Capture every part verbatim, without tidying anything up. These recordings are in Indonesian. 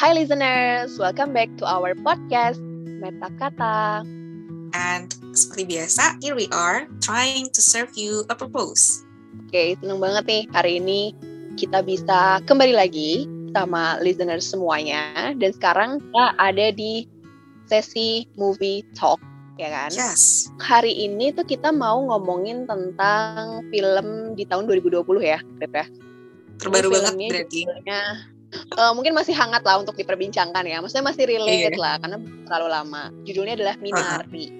Hi listeners, welcome back to our podcast Meta Kata. And seperti biasa, here we are trying to serve you a purpose. Oke, okay, senang banget nih hari ini kita bisa kembali lagi sama listeners semuanya. Dan sekarang kita ada di sesi movie talk, ya kan? Yes. Hari ini tuh kita mau ngomongin tentang film di tahun dua ribu dua puluh ya, Beb ya. Terbaru banget berarti. Uh, mungkin masih hangat lah untuk diperbincangkan ya. Maksudnya masih related yeah. lah karena terlalu lama. Judulnya adalah Minari. Uh-huh.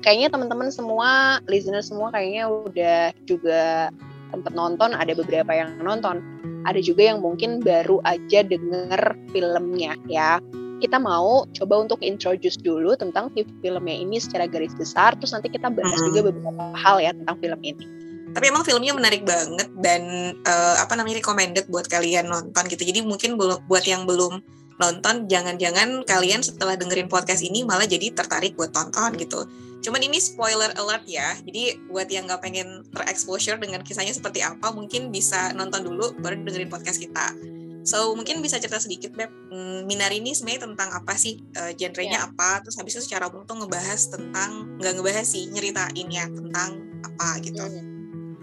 Kayaknya teman-teman semua, listener semua kayaknya udah juga tempat nonton. Ada beberapa yang nonton. Ada juga yang mungkin baru aja denger filmnya ya. Kita mau coba untuk introduce dulu tentang filmnya ini secara garis besar. Terus nanti kita bahas uh-huh. juga beberapa hal ya tentang film ini. Tapi emang filmnya menarik banget dan uh, apa namanya recommended buat kalian nonton gitu. Jadi mungkin buat yang belum nonton, jangan-jangan kalian setelah dengerin podcast ini malah jadi tertarik buat tonton gitu. Cuman ini spoiler alert ya. Jadi buat yang nggak pengen terexposure dengan kisahnya seperti apa, mungkin bisa nonton dulu baru dengerin podcast kita. So mungkin bisa cerita sedikit Beb, Minari ini sebenarnya tentang apa sih, uh, genrenya yeah. apa, terus habis itu secara umum tuh ngebahas tentang nggak ngebahas sih nyeritain ya tentang apa gitu. Yeah.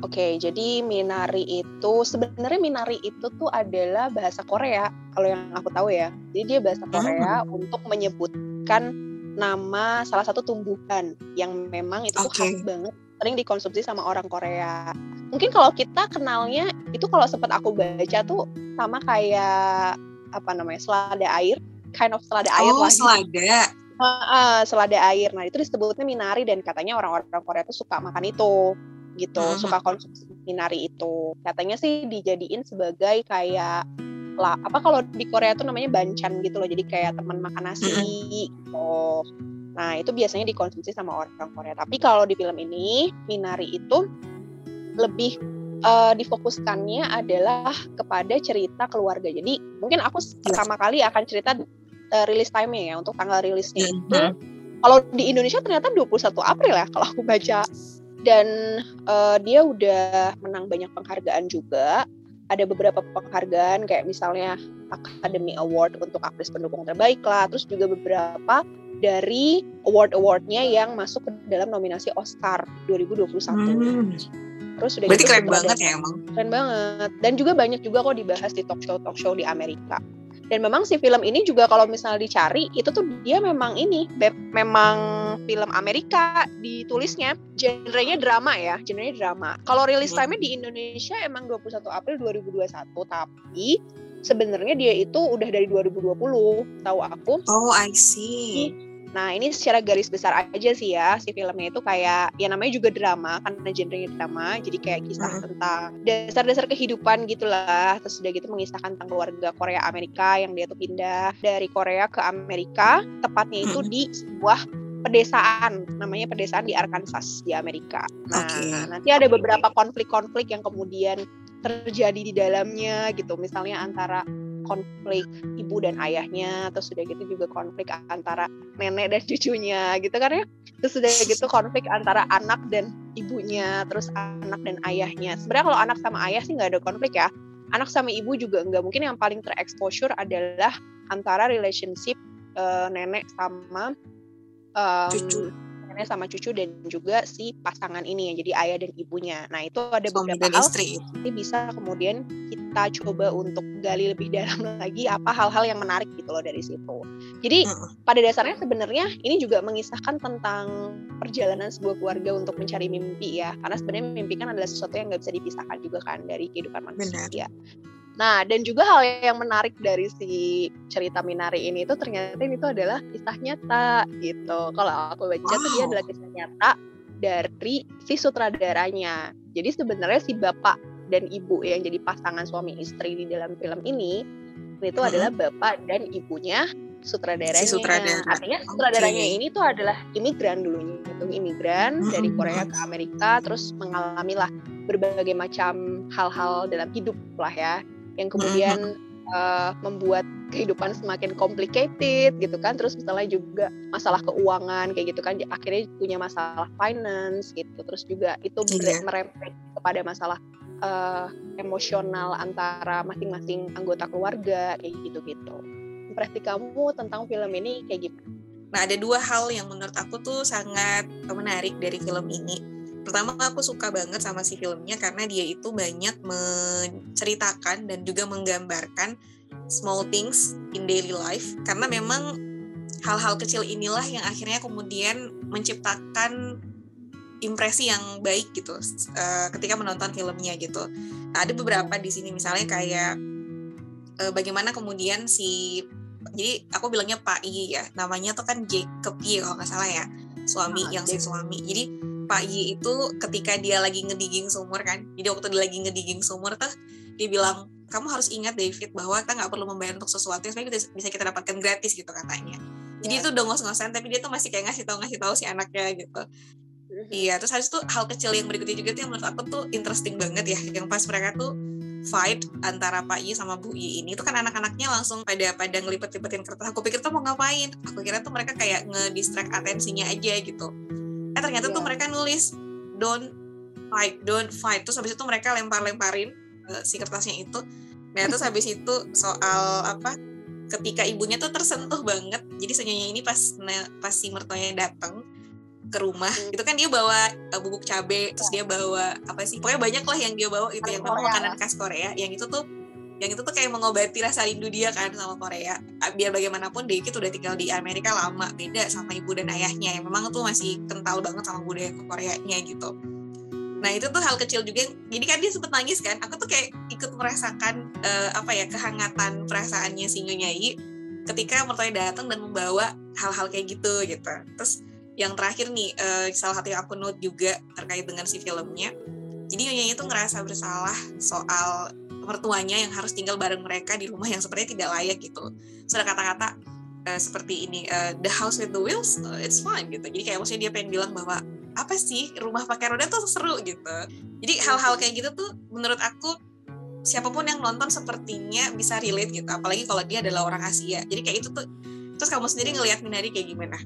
Oke, okay, jadi Minari itu, sebenarnya Minari itu tuh adalah bahasa Korea, kalau yang aku tahu ya. Jadi dia bahasa Korea oh. untuk menyebutkan nama salah satu tumbuhan yang memang itu okay. tuh khas banget, sering dikonsumsi sama orang Korea. Mungkin kalau kita kenalnya, itu kalau sempat aku baca tuh sama kayak, apa namanya, selada air, kind of selada oh, air lah. Oh, selada. Uh, selada air, nah itu disebutnya Minari dan katanya orang-orang Korea tuh suka makan itu. Gitu, uh-huh. suka konsumsi Minari itu. Katanya sih dijadiin sebagai kayak lah, apa kalau di Korea tuh namanya banchan gitu loh. Jadi kayak teman makan nasi uh-huh. gitu. Nah, itu biasanya dikonsumsi sama orang Korea. Tapi kalau di film ini Minari itu lebih uh, difokuskannya adalah kepada cerita keluarga. Jadi mungkin aku pertama kali akan cerita uh, rilis timing ya, untuk tanggal rilisnya itu. Uh-huh. Kalau di Indonesia ternyata dua puluh satu April ya kalau aku baca. Dan uh, dia udah menang banyak penghargaan juga. Ada beberapa penghargaan kayak misalnya Academy Award untuk aktris pendukung terbaik lah. Terus juga beberapa dari award-awardnya yang masuk ke dalam nominasi Oscar dua ribu dua puluh satu. Hmm. Terus udah berarti gitu, keren banget ya emang. Keren banget. Dan juga banyak juga kok dibahas di talk show-talk show di Amerika. Dan memang si film ini juga kalau misalnya dicari, itu tuh dia memang ini, Beb, memang film Amerika ditulisnya. Genrenya drama ya, genrenya drama. Kalau rilis timenya di Indonesia emang dua puluh satu April dua ribu dua puluh satu, tapi sebenarnya dia itu udah dari dua ribu dua puluh, tahu aku. Oh, I see. Nah, ini secara garis besar aja sih ya, si filmnya itu kayak, ya namanya juga drama, karena genrenya drama, jadi kayak kisah uh-huh. tentang dasar-dasar kehidupan gitulah. Terus udah gitu mengisahkan tentang keluarga Korea Amerika yang dia tuh pindah dari Korea ke Amerika, tepatnya itu uh-huh. di sebuah pedesaan, namanya pedesaan di Arkansas di Amerika. Nah, okay. nanti ada beberapa konflik-konflik yang kemudian terjadi di dalamnya gitu, misalnya antara konflik ibu dan ayahnya, terus sudah gitu juga konflik antara nenek dan cucunya gitu kan ya, terus sudah gitu konflik antara anak dan ibunya, terus anak dan ayahnya. Sebenarnya kalau anak sama ayah sih nggak ada konflik ya, anak sama ibu juga nggak. Mungkin yang paling terexposure adalah antara relationship uh, nenek sama um, cucu, nenek sama cucu dan juga si pasangan ini ya, jadi ayah dan ibunya. Nah itu ada beberapa hal ini bisa kemudian kita kita coba untuk gali lebih dalam lagi apa hal-hal yang menarik gitu loh dari situ. Jadi uh. pada dasarnya sebenarnya ini juga mengisahkan tentang perjalanan sebuah keluarga untuk mencari mimpi ya. Karena sebenarnya mimpi kan adalah sesuatu yang nggak bisa dipisahkan juga kan dari kehidupan manusia. Benar. Nah dan juga hal yang menarik dari si cerita Minari ini itu ternyata ini tuh adalah kisah nyata gitu. Kalau aku baca wow. tuh dia adalah kisah nyata dari si sutradaranya. Jadi sebenarnya si bapak dan ibu yang jadi pasangan suami istri di dalam film ini itu hmm. adalah bapak dan ibunya sutradaranya. Si sutradara. Artinya sutradaranya okay. ini tuh adalah imigran dulunya, itu imigran hmm. dari Korea ke Amerika, terus mengalamilah berbagai macam hal-hal dalam hidup lah ya, yang kemudian hmm. uh, membuat kehidupan semakin complicated gitu kan. Terus misalnya juga masalah keuangan kayak gitu kan, akhirnya punya masalah finance gitu. Terus juga itu yeah. merempet kepada masalah Uh, emosional antara masing-masing anggota keluarga kayak gitu-gitu. impresi kamu tentang film ini kayak gimana? Nah, ada dua hal yang menurut aku tuh sangat menarik dari film ini. Pertama, aku suka banget sama si filmnya karena dia itu banyak menceritakan dan juga menggambarkan small things in daily life. Karena memang hal-hal kecil inilah yang akhirnya kemudian menciptakan impresi yang baik gitu uh, ketika menonton filmnya gitu. Nah, ada beberapa di sini misalnya kayak uh, bagaimana kemudian si, jadi aku bilangnya Pak Yi ya, namanya tuh kan Jacob Yi kalau nggak salah ya, suami nah, yang Jacob. si suami. Jadi Pak Yi itu ketika dia lagi ngedigging sumur kan, jadi waktu dia lagi ngedigging sumur tuh dia bilang, kamu harus ingat David bahwa kita nggak perlu membayar untuk sesuatu yang sebenarnya bisa kita dapatkan gratis gitu katanya. Jadi yeah. itu udah ngos-ngosan tapi dia tuh masih kayak ngasih tahu ngasih tahu si anaknya gitu. Iya, terus habis itu hal kecil yang berikutnya juga tuh yang menurut aku tuh interesting banget ya, yang pas mereka tuh fight antara Pak Yi sama Bu Yi ini, itu kan anak-anaknya langsung pada pada ngelipet-lipetin kertas. Aku pikir tuh mau ngapain? Aku kira tuh mereka kayak ngedistract atensinya aja gitu. Eh ternyata yeah. tuh mereka nulis don't fight, don't fight. Terus habis itu mereka lempar-lemparin uh, si kertasnya itu. Nah terus habis itu soal apa? Ketika ibunya tuh tersentuh banget. Jadi senyumnya ini pas pas si mertuanya datang ke rumah, itu kan dia bawa uh, bubuk cabe, terus dia bawa apa sih? Pokoknya banyak lah yang dia bawa itu, yang bawa makanan khas Korea. Yang itu tuh, yang itu tuh kayak mengobati rasa rindu dia kan sama Korea. Biar bagaimanapun David udah tinggal di Amerika lama, beda sama ibu dan ayahnya. Yang memang tuh masih kental banget sama budaya Koreanya gitu. Nah itu tuh hal kecil juga. Jadi kan dia sempet nangis kan. Aku tuh kayak ikut merasakan uh, apa ya kehangatan perasaannya si Nyonya Yi ketika mertuanya datang dan membawa hal-hal kayak gitu gitu. Terus yang terakhir nih, uh, salah satu yang aku note juga terkait dengan si filmnya. Jadi Nyonya itu ngerasa bersalah soal mertuanya yang harus tinggal bareng mereka di rumah yang sepertinya tidak layak gitu. Sudah kata-kata uh, seperti ini, uh, the house with the wheels, uh, it's fun gitu. Jadi kayak maksudnya dia pengen bilang bahwa, apa sih rumah pakai roda tuh seru gitu. Jadi hal-hal kayak gitu tuh menurut aku, siapapun yang nonton sepertinya bisa relate gitu. Apalagi kalau dia adalah orang Asia. Jadi kayak itu tuh, terus kamu sendiri ngelihat Minari kayak gimana?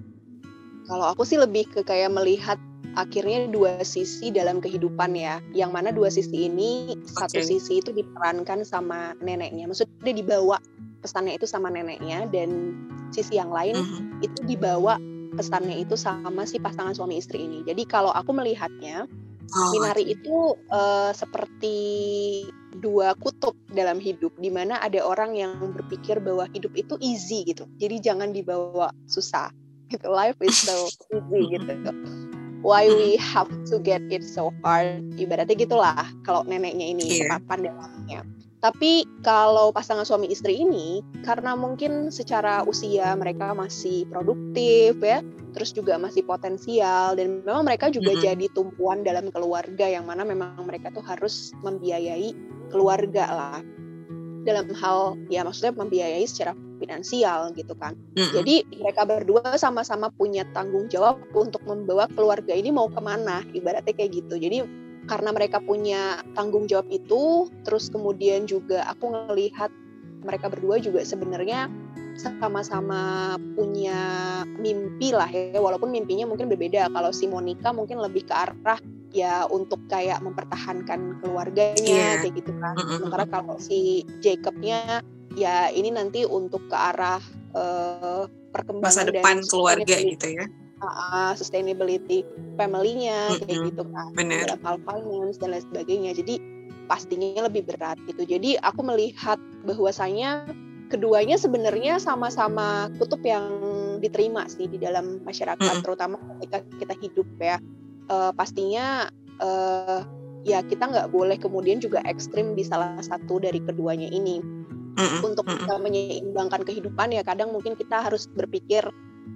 Kalau aku sih lebih ke kayak melihat akhirnya dua sisi dalam kehidupan ya. Yang mana dua sisi ini, okay. satu sisi itu diperankan sama neneknya. Maksudnya dibawa pesannya itu sama neneknya. Dan sisi yang lain mm-hmm. itu dibawa pesannya itu sama si pasangan suami istri ini. Jadi kalau aku melihatnya, oh. Minari itu uh, seperti dua kutub dalam hidup. Dimana ada orang yang berpikir bahwa hidup itu easy gitu. Jadi jangan dibawa susah. Gitu, life is so easy gitu. Why we have to get it so hard? Ibaratnya gitulah kalau neneknya ini yeah. pandangannya. Tapi kalau pasangan suami istri ini, karena mungkin secara usia mereka masih produktif ya, terus juga masih potensial dan memang mereka juga mm-hmm. jadi tumpuan dalam keluarga yang mana memang mereka tuh harus membiayai keluarga lah. Dalam hal ya maksudnya membiayai secara finansial gitu kan. Mm-hmm. Jadi mereka berdua sama-sama punya tanggung jawab untuk membawa keluarga ini mau kemana, ibaratnya kayak gitu. Jadi karena mereka punya tanggung jawab itu, terus kemudian juga aku ngelihat mereka berdua juga sebenarnya sama-sama punya mimpi lah ya, walaupun mimpinya mungkin berbeda. Kalau si Monica mungkin lebih ke arah ya untuk kayak mempertahankan keluarganya yeah. kayak gitu kan. Sementara kalau si Jacob-nya ya ini nanti untuk ke arah uh, perkembangan masa depan keluarga gitu ya. Uh, sustainability family-nya mm-hmm. kayak gitu kan. Bener. Dalam hal finance dan lain sebagainya. Jadi pastinya lebih berat gitu. Jadi aku melihat bahwasanya keduanya sebenarnya sama-sama kutub yang diterima sih di dalam masyarakat, mm-hmm. terutama ketika kita hidup ya. Uh, pastinya uh, ya kita nggak boleh kemudian juga ekstrim di salah satu dari keduanya ini. Mm-hmm. Untuk kita menyeimbangkan kehidupan ya kadang mungkin kita harus berpikir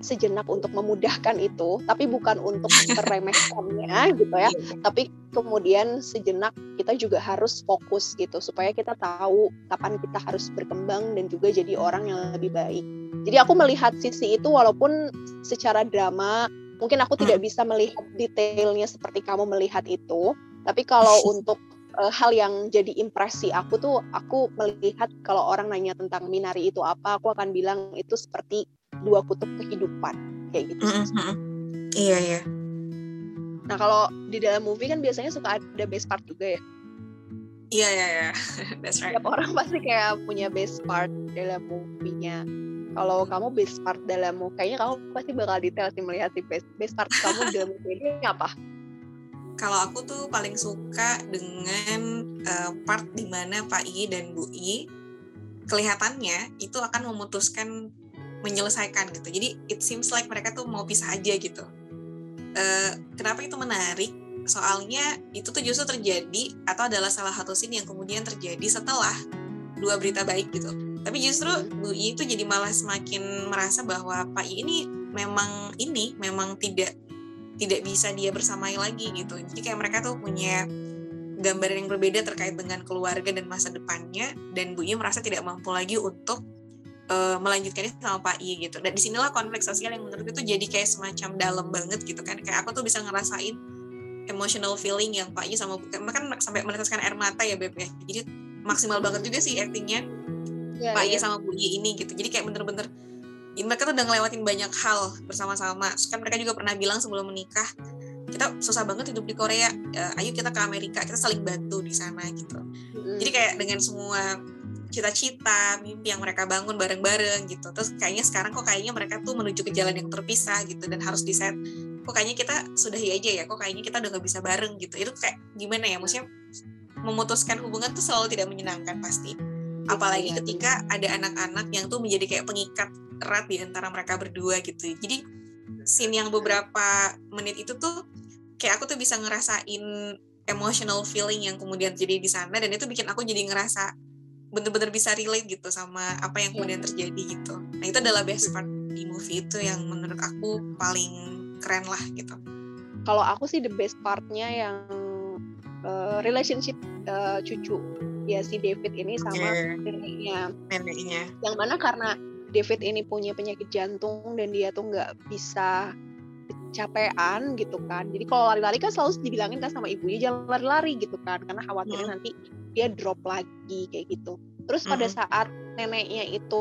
sejenak untuk memudahkan itu, tapi bukan untuk meremehkannya gitu ya. Tapi kemudian sejenak kita juga harus fokus gitu supaya kita tahu kapan kita harus berkembang dan juga jadi orang yang lebih baik. Jadi aku melihat sisi itu walaupun secara drama mungkin aku tidak bisa melihat detailnya seperti kamu melihat itu, tapi kalau untuk e, hal yang jadi impresi aku tuh, aku melihat kalau orang nanya tentang Minari itu apa, aku akan bilang itu seperti dua kutub kehidupan, kayak gitu. Mm-hmm. Iya, iya. Nah kalau di dalam movie kan biasanya suka ada best part juga ya? Iya, iya, iya. That's right. Setiap orang pasti kayak punya best part dalam movie-nya. kalau kamu base part dalammu, kayaknya kamu pasti bakal detail sih melihat si base, base part kamu dalam ini apa? Kalau aku tuh paling suka dengan uh, part di mana Pak Yi dan Bu Yi kelihatannya itu akan memutuskan menyelesaikan gitu. Jadi it seems like mereka tuh mau pisah aja gitu. Uh, kenapa itu menarik? Soalnya itu tuh justru terjadi atau adalah salah satu scene yang kemudian terjadi setelah dua berita baik gitu. Tapi justru Bu Yi itu jadi malah semakin merasa bahwa Pak Yi ini memang ini memang tidak tidak bisa dia bersamai lagi gitu. Jadi kayak mereka tuh punya gambaran yang berbeda terkait dengan keluarga dan masa depannya, dan Bu Yi merasa tidak mampu lagi untuk uh, melanjutkannya sama Pak Yi gitu. Dan disinilah konflik sosial yang menurutku tuh jadi kayak semacam dalam banget gitu kan. Kayak aku tuh bisa ngerasain emotional feeling yang Pak Yi sama Bu Yi kan sampai meneteskan air mata ya Beb ya. Jadi maksimal banget juga sih actingnya ya, Pak Iya sama Bu Iya ini gitu. Jadi kayak bener-bener ya, mereka tuh udah ngelewatin banyak hal bersama-sama. Kan mereka juga pernah bilang sebelum menikah, kita susah banget hidup di Korea, uh, ayo kita ke Amerika, kita saling bantu di sana gitu. Hmm. Jadi kayak dengan semua cita-cita, mimpi yang mereka bangun bareng-bareng gitu. Terus kayaknya sekarang kok kayaknya mereka tuh menuju ke jalan yang terpisah gitu, dan harus di-set. Kok kayaknya kita sudahi aja ya, kok kayaknya kita udah gak bisa bareng gitu. Itu kayak gimana ya, maksudnya memutuskan hubungan tuh selalu tidak menyenangkan pasti. Apalagi ketika ada anak-anak yang tuh menjadi kayak pengikat erat di antara mereka berdua gitu. Jadi scene yang beberapa menit itu tuh kayak aku tuh bisa ngerasain emotional feeling yang kemudian jadi di sana, dan itu bikin aku jadi ngerasa bener-bener bisa relate gitu sama apa yang kemudian terjadi gitu. Nah itu adalah best part di movie itu yang menurut aku paling keren lah gitu. Kalau aku sih the best partnya yang uh, relationship uh, cucu. Ya si David ini sama yeah. neneknya. neneknya. Yang mana karena David ini punya penyakit jantung dan dia tuh nggak bisa kecapean gitu kan. Jadi kalau lari-lari kan selalu dibilangin kan sama ibunya jangan lari-lari gitu kan, karena khawatirnya mm. nanti dia drop lagi kayak gitu. Terus pada mm. saat neneknya itu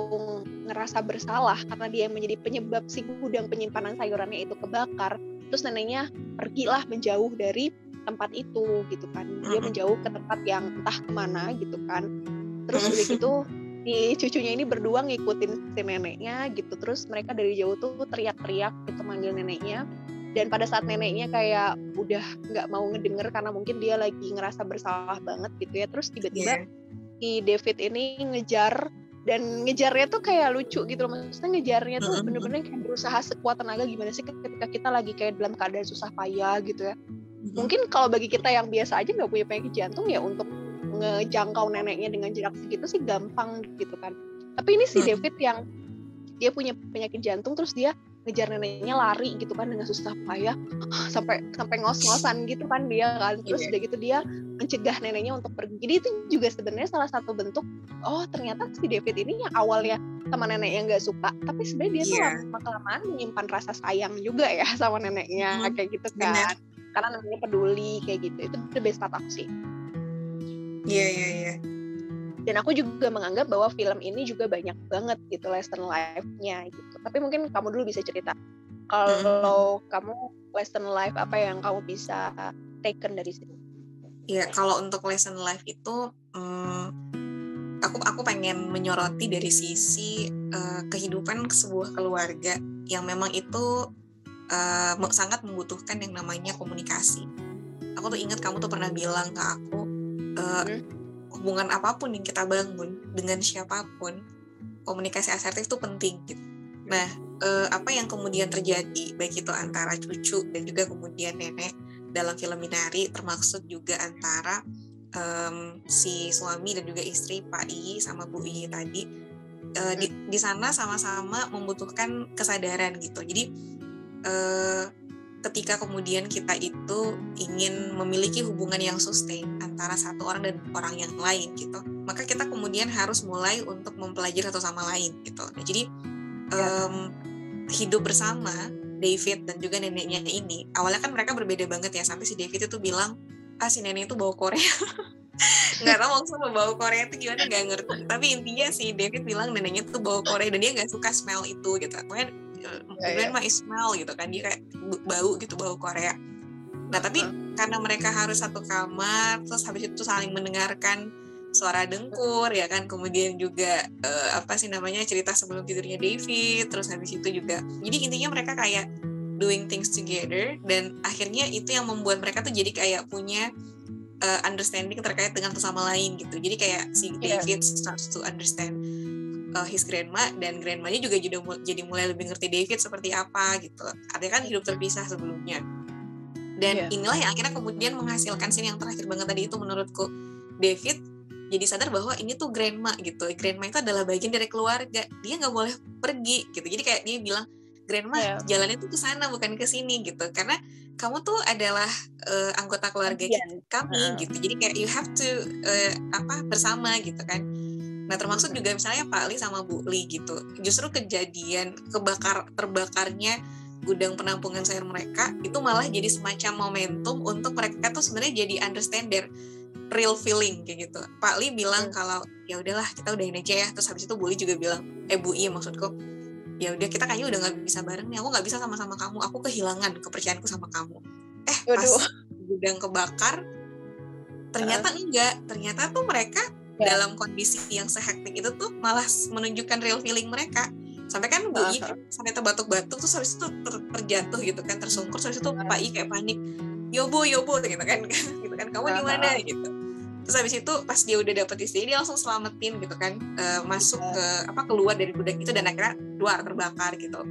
ngerasa bersalah karena dia menjadi penyebab si gudang penyimpanan sayurannya itu kebakar, terus neneknya pergilah menjauh dari tempat itu gitu kan, dia mm-hmm. menjauh ke tempat yang entah kemana gitu kan. Terus udah gitu si cucunya ini berdua ngikutin si neneknya gitu. Terus mereka dari jauh tuh teriak-teriak gitu manggil neneknya, dan pada saat neneknya kayak udah nggak mau ngedenger karena mungkin dia lagi ngerasa bersalah banget gitu ya. Terus tiba-tiba yeah. si David ini ngejar, dan ngejarnya tuh kayak lucu gitu loh. Maksudnya ngejarnya tuh mm-hmm. bener-bener kayak berusaha sekuat tenaga. Gimana sih ketika kita lagi kayak dalam keadaan susah payah gitu ya. Mungkin kalau bagi kita yang biasa aja nggak punya penyakit jantung ya, untuk ngejangkau neneknya dengan jarak segitu sih gampang gitu kan. Tapi ini si David yang dia punya penyakit jantung, terus dia ngejar neneknya lari gitu kan dengan susah payah sampai sampai ngos-ngosan gitu kan dia kan. Terus udah gitu dia mencegah neneknya untuk pergi. Jadi itu juga sebenarnya salah satu bentuk, oh ternyata si David ini yang awalnya sama neneknya nggak suka, tapi sebenarnya dia yeah. tuh lama-kelamaan menyimpan rasa sayang juga ya sama neneknya hmm. kayak gitu kan. Bener. Karena namanya peduli kayak gitu. Itu the best part aku sih. Iya, iya, iya. Dan aku juga menganggap bahwa film ini juga banyak banget gitu lesson life-nya gitu. Tapi mungkin kamu dulu bisa cerita kalau mm-hmm. kamu lesson life apa yang kamu bisa taken dari sini. Iya, kalau untuk lesson life itu hmm, aku aku pengen menyoroti dari sisi uh, kehidupan sebuah keluarga yang memang itu Uh, sangat membutuhkan yang namanya komunikasi. Aku tuh ingat kamu tuh pernah bilang ke aku uh, hmm. hubungan apapun yang kita bangun dengan siapapun, komunikasi asertif tuh penting gitu. Nah uh, apa yang kemudian terjadi baik itu antara cucu dan juga kemudian nenek dalam film Minari, termasuk juga antara um, si suami dan juga istri Pak Yi sama Bu Yi tadi, uh, di, di sana sama-sama membutuhkan kesadaran gitu. Jadi ketika kemudian kita itu ingin memiliki hubungan yang sustain antara satu orang dan orang yang lain gitu, maka kita kemudian harus mulai untuk mempelajari satu sama lain gitu. Nah, jadi ya. um, hidup bersama David dan juga neneknya ini awalnya kan mereka berbeda banget ya, sampai si David itu bilang ah si nenek itu bawa Korea. Nggak tahu maksudnya bau Korea itu gimana, nggak ngerti, tapi intinya si David bilang neneknya tuh bau Korea dan dia nggak suka smell itu gitu. Makanya kemudian mah Ismail gitu kan, dia kayak bau gitu, bau Korea. Nah tapi karena mereka harus satu kamar, terus habis itu saling mendengarkan Suara Dengkur, ya kan, kemudian juga eh, apa sih namanya, Cerita Sebelum Tidurnya David, terus habis itu juga, jadi intinya mereka kayak doing things together, dan akhirnya itu yang membuat mereka tuh jadi kayak punya uh, understanding terkait dengan sesama lain gitu, jadi kayak si David yeah. starts to understand uh, his grandma, dan grandmanya juga jadi mulai lebih ngerti David seperti apa gitu, artinya kan hidup terpisah sebelumnya, dan yeah. inilah yang akhirnya kemudian menghasilkan scene yang terakhir banget tadi itu menurutku, David jadi sadar bahwa ini tuh grandma gitu, grandma itu adalah bagian dari keluarga, dia nggak boleh pergi gitu, jadi kayak dia bilang grandma yeah. jalannya tuh ke sana bukan ke sini gitu, karena kamu tuh adalah uh, anggota keluarga yeah. kami uh. gitu, jadi kayak you have to uh, apa bersama gitu kan. Nah termasuk juga misalnya Pak Ali sama Bu Li gitu, justru kejadian kebakar terbakarnya gudang penampungan sayur mereka itu malah jadi semacam momentum untuk mereka tuh sebenarnya jadi understand their real feeling kayak gitu. Pak Li bilang kalau ya udahlah kita udahin aja ya, terus habis itu Bu Li juga bilang eh Bu Yi maksudku, ya udah kita kayaknya udah nggak bisa bareng nih, aku nggak bisa sama-sama kamu, aku kehilangan kepercayaanku sama kamu. Eh pas Aduh. gudang kebakar ternyata uh. enggak, ternyata tuh mereka yeah. dalam kondisi yang sehektik itu tuh malah menunjukkan real feeling mereka, sampai kan Bu uh-huh. I sampai terbatuk-batuk, terus habis itu ter- terjatuh gitu kan, tersungkur, terus itu uh-huh. Pak I kayak panik, yobo yobo gitu kan gitu kan kamu gimana uh-huh. gitu. Terus habis itu pas dia udah dapet istri, dia langsung selamatin gitu kan, e, masuk ke apa keluar dari gudang itu dan akhirnya luar terbakar gitu.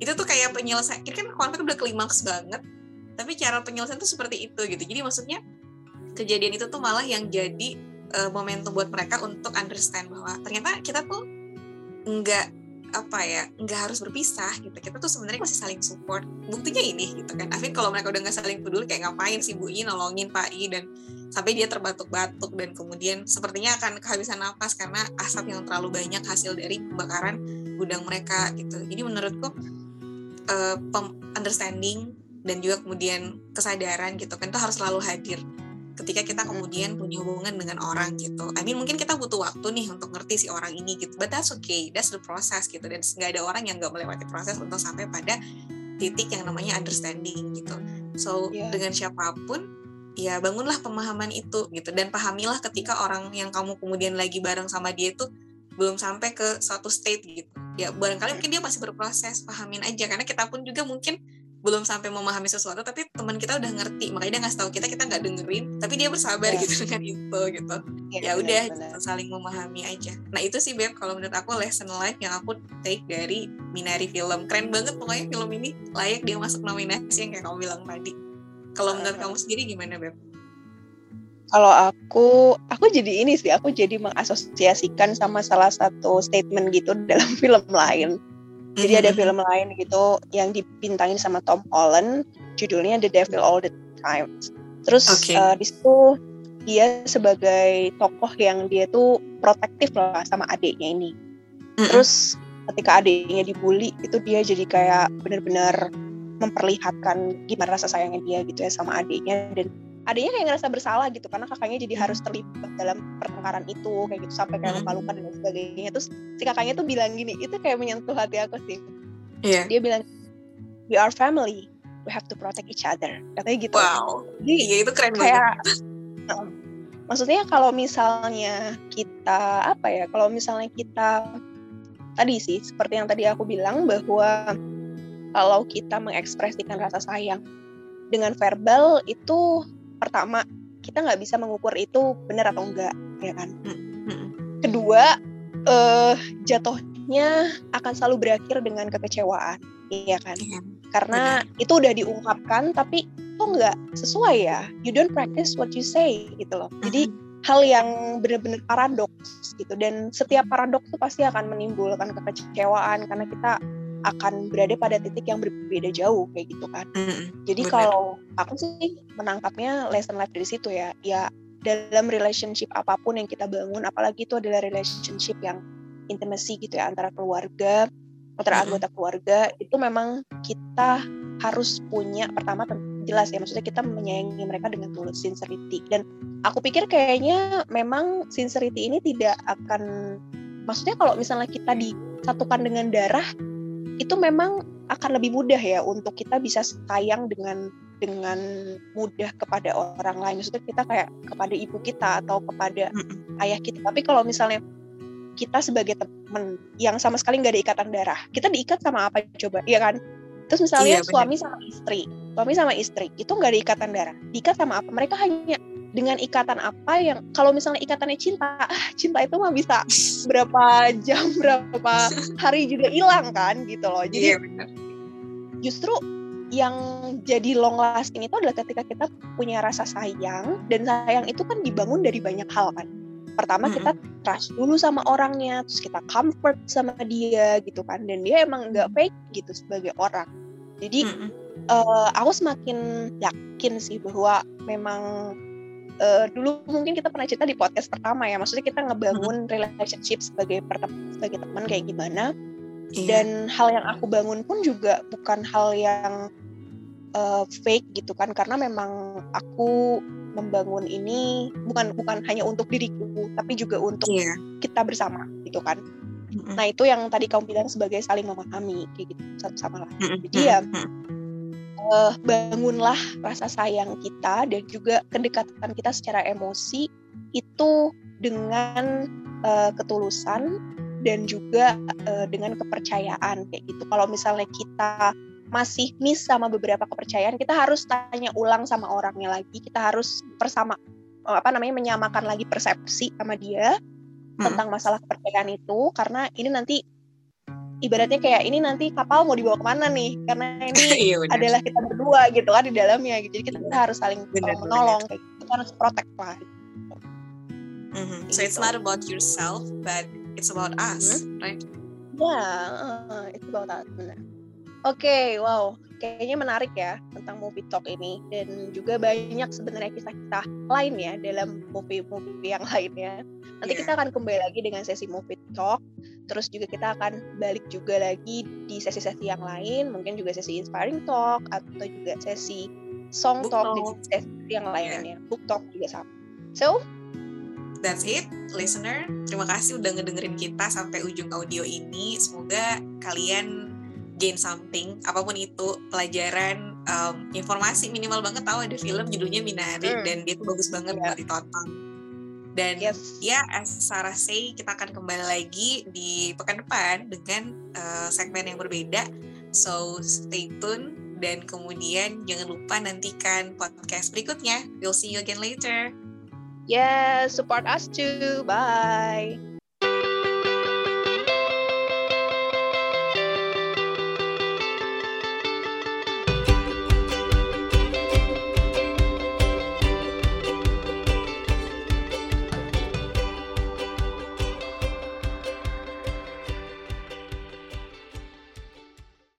Itu tuh kayak penyelesaian, kan konflik udah klimaks banget, tapi cara penyelesaian tuh seperti itu gitu. Jadi maksudnya kejadian itu tuh malah yang jadi e, momentum buat mereka untuk understand bahwa ternyata kita tuh nggak apa ya, nggak harus berpisah gitu, kita tuh sebenarnya masih saling support, buktinya ini gitu kan. Afin kalau mereka udah nggak saling peduli kayak ngapain sih Bu I nolongin Pak I, dan sampai dia terbatuk-batuk dan kemudian sepertinya akan kehabisan napas karena asap yang terlalu banyak hasil dari pembakaran gudang mereka gitu. Jadi menurutku uh, understanding dan juga kemudian kesadaran gitu kan itu harus selalu hadir ketika kita kemudian punya hubungan dengan orang gitu. I mean mungkin kita butuh waktu nih untuk ngerti si orang ini gitu, but that's okay, that's the process gitu, dan nggak ada orang yang nggak melewati proses untuk sampai pada titik yang namanya understanding gitu. So yeah. dengan siapapun ya bangunlah pemahaman itu gitu, dan pahamilah ketika orang yang kamu kemudian lagi bareng sama dia itu belum sampai ke suatu state gitu ya, barangkali mungkin dia masih berproses, pahamin aja, karena kita pun juga mungkin belum sampai memahami sesuatu tapi teman kita udah ngerti, makanya dia ngasih tahu kita, kita nggak dengerin tapi dia bersabar ya. gitu dengan itu gitu ya, ya udah bener. saling memahami aja. Nah itu sih Beb kalau menurut aku lesson life yang aku take dari Minari film, keren banget pokoknya film ini, layak dia masuk nominasi yang kayak kamu bilang tadi. Kalau menurut kamu sendiri gimana, Beb? Kalau aku, aku jadi ini sih, aku jadi mengasosiasikan sama salah satu statement gitu dalam film lain. Jadi mm-hmm. ada film lain gitu yang dibintangin sama Tom Holland, judulnya The Devil All the Time. Terus okay. uh, di situ dia sebagai tokoh yang dia tuh protektif lah sama adiknya ini. Mm-hmm. Terus ketika adiknya dibully, itu dia jadi kayak benar-benar memperlihatkan gimana rasa sayangnya dia gitu ya sama adiknya, dan adiknya kayak ngerasa bersalah gitu karena kakaknya jadi harus terlibat dalam pertengkaran itu kayak gitu, sampai kayak lupa-lupa dan sebagainya. Terus si kakaknya tuh bilang gini, itu kayak menyentuh hati aku sih, yeah. dia bilang we are family, we have to protect each other, katanya gitu. Wow, iya itu keren kayak, banget uh, maksudnya kalau misalnya kita apa ya, kalau misalnya kita tadi sih seperti yang tadi aku bilang bahwa kalau kita mengekspresikan rasa sayang dengan verbal itu, pertama kita nggak bisa mengukur itu benar atau enggak, ya kan? Mm-hmm. Kedua, eh, jatuhnya akan selalu berakhir dengan kekecewaan, ya kan? Mm-hmm. Karena mm-hmm. itu udah diungkapkan tapi kok nggak sesuai ya? You don't practice what you say gitu loh. Mm-hmm. Jadi hal yang benar-benar paradoks gitu, dan setiap paradoks itu pasti akan menimbulkan kekecewaan karena kita akan berada pada titik yang berbeda jauh kayak gitu kan. Mm-hmm. Jadi bener. Kalau aku sih menangkapnya lesson life dari situ ya. Ya dalam relationship apapun yang kita bangun, apalagi itu adalah relationship yang intimacy gitu ya, antara keluarga, antara mm-hmm. anggota keluarga, itu memang kita harus punya pertama jelas ya, maksudnya kita menyayangi mereka dengan tulus, sincerity. Dan aku pikir kayaknya memang sincerity ini tidak akan, maksudnya kalau misalnya kita disatukan dengan darah itu memang akan lebih mudah ya untuk kita bisa sayang dengan dengan mudah kepada orang lain. Maksudnya kita kayak kepada ibu kita atau kepada mm-mm. ayah kita. Tapi kalau misalnya kita sebagai teman yang sama sekali nggak ada ikatan darah, kita diikat sama apa coba? Iya kan? Terus misalnya iya, suami sama istri, suami sama istri itu nggak ada ikatan darah, diikat sama apa? Mereka hanya dengan ikatan apa yang kalau misalnya ikatannya cinta, ah, cinta itu mah bisa berapa jam, berapa hari juga hilang kan gitu loh. Jadi iya, benar. Justru yang jadi long lasting itu adalah ketika kita punya rasa sayang, dan sayang itu kan dibangun dari banyak hal kan. Pertama kita trust dulu sama orangnya, terus kita comfort sama dia gitu kan, dan dia emang nggak fake gitu sebagai orang. Jadi uh, aku semakin yakin sih bahwa memang uh, dulu mungkin kita pernah cerita di podcast pertama ya, maksudnya kita ngebangun relationship sebagai pertem- sebagai teman kayak gimana. Dan iya. hal yang aku bangun pun juga bukan hal yang uh, fake gitu kan, karena memang aku membangun ini bukan bukan hanya untuk diriku, tapi juga untuk yeah. kita bersama gitu kan. Mm-hmm. Nah itu yang tadi kamu bilang sebagai saling memahami kayak gitu satu sama lain. Mm-hmm. Jadi ya uh, bangunlah rasa sayang kita dan juga kedekatan kita secara emosi itu dengan uh, ketulusan dan juga uh, dengan kepercayaan kayak gitu. Kalau misalnya kita masih miss sama beberapa kepercayaan, kita harus tanya ulang sama orangnya lagi, kita harus bersama apa namanya menyamakan lagi persepsi sama dia hmm. tentang masalah kepercayaan itu, karena ini nanti ibaratnya kayak ini nanti kapal mau dibawa kemana nih, karena ini iya, adalah kita berdua gitu kan di dalamnya, jadi kita iya. harus saling menolong, kita harus protect lah. Mm-hmm. So gitu. It's not about yourself, but it's about us, mm-hmm. right? Yeah, it's about us, benar. Oke, okay, wow, kayaknya menarik ya tentang movie talk ini, dan juga banyak sebenarnya kisah-kisah lain ya dalam movie-movie yang lainnya. Nanti yeah. kita akan kembali lagi dengan sesi movie talk, terus juga kita akan balik juga lagi di sesi-sesi yang lain, mungkin juga sesi inspiring talk atau juga sesi song book talk, talk. Di sesi yang lainnya, yeah. book talk juga sama. So, that's it, listener. Terima kasih udah ngedengerin kita sampai ujung audio ini. Semoga kalian gain something, apapun itu, pelajaran, um, informasi minimal banget. Tahu ada film judulnya Minari mm. dan dia tuh bagus banget buat yeah. ditonton. Dan yes. ya, as Sarah say, kita akan kembali lagi di pekan depan dengan uh, segmen yang berbeda. So stay tune, dan kemudian jangan lupa nantikan podcast berikutnya. We'll see you again later. Yeah, support us too. Bye.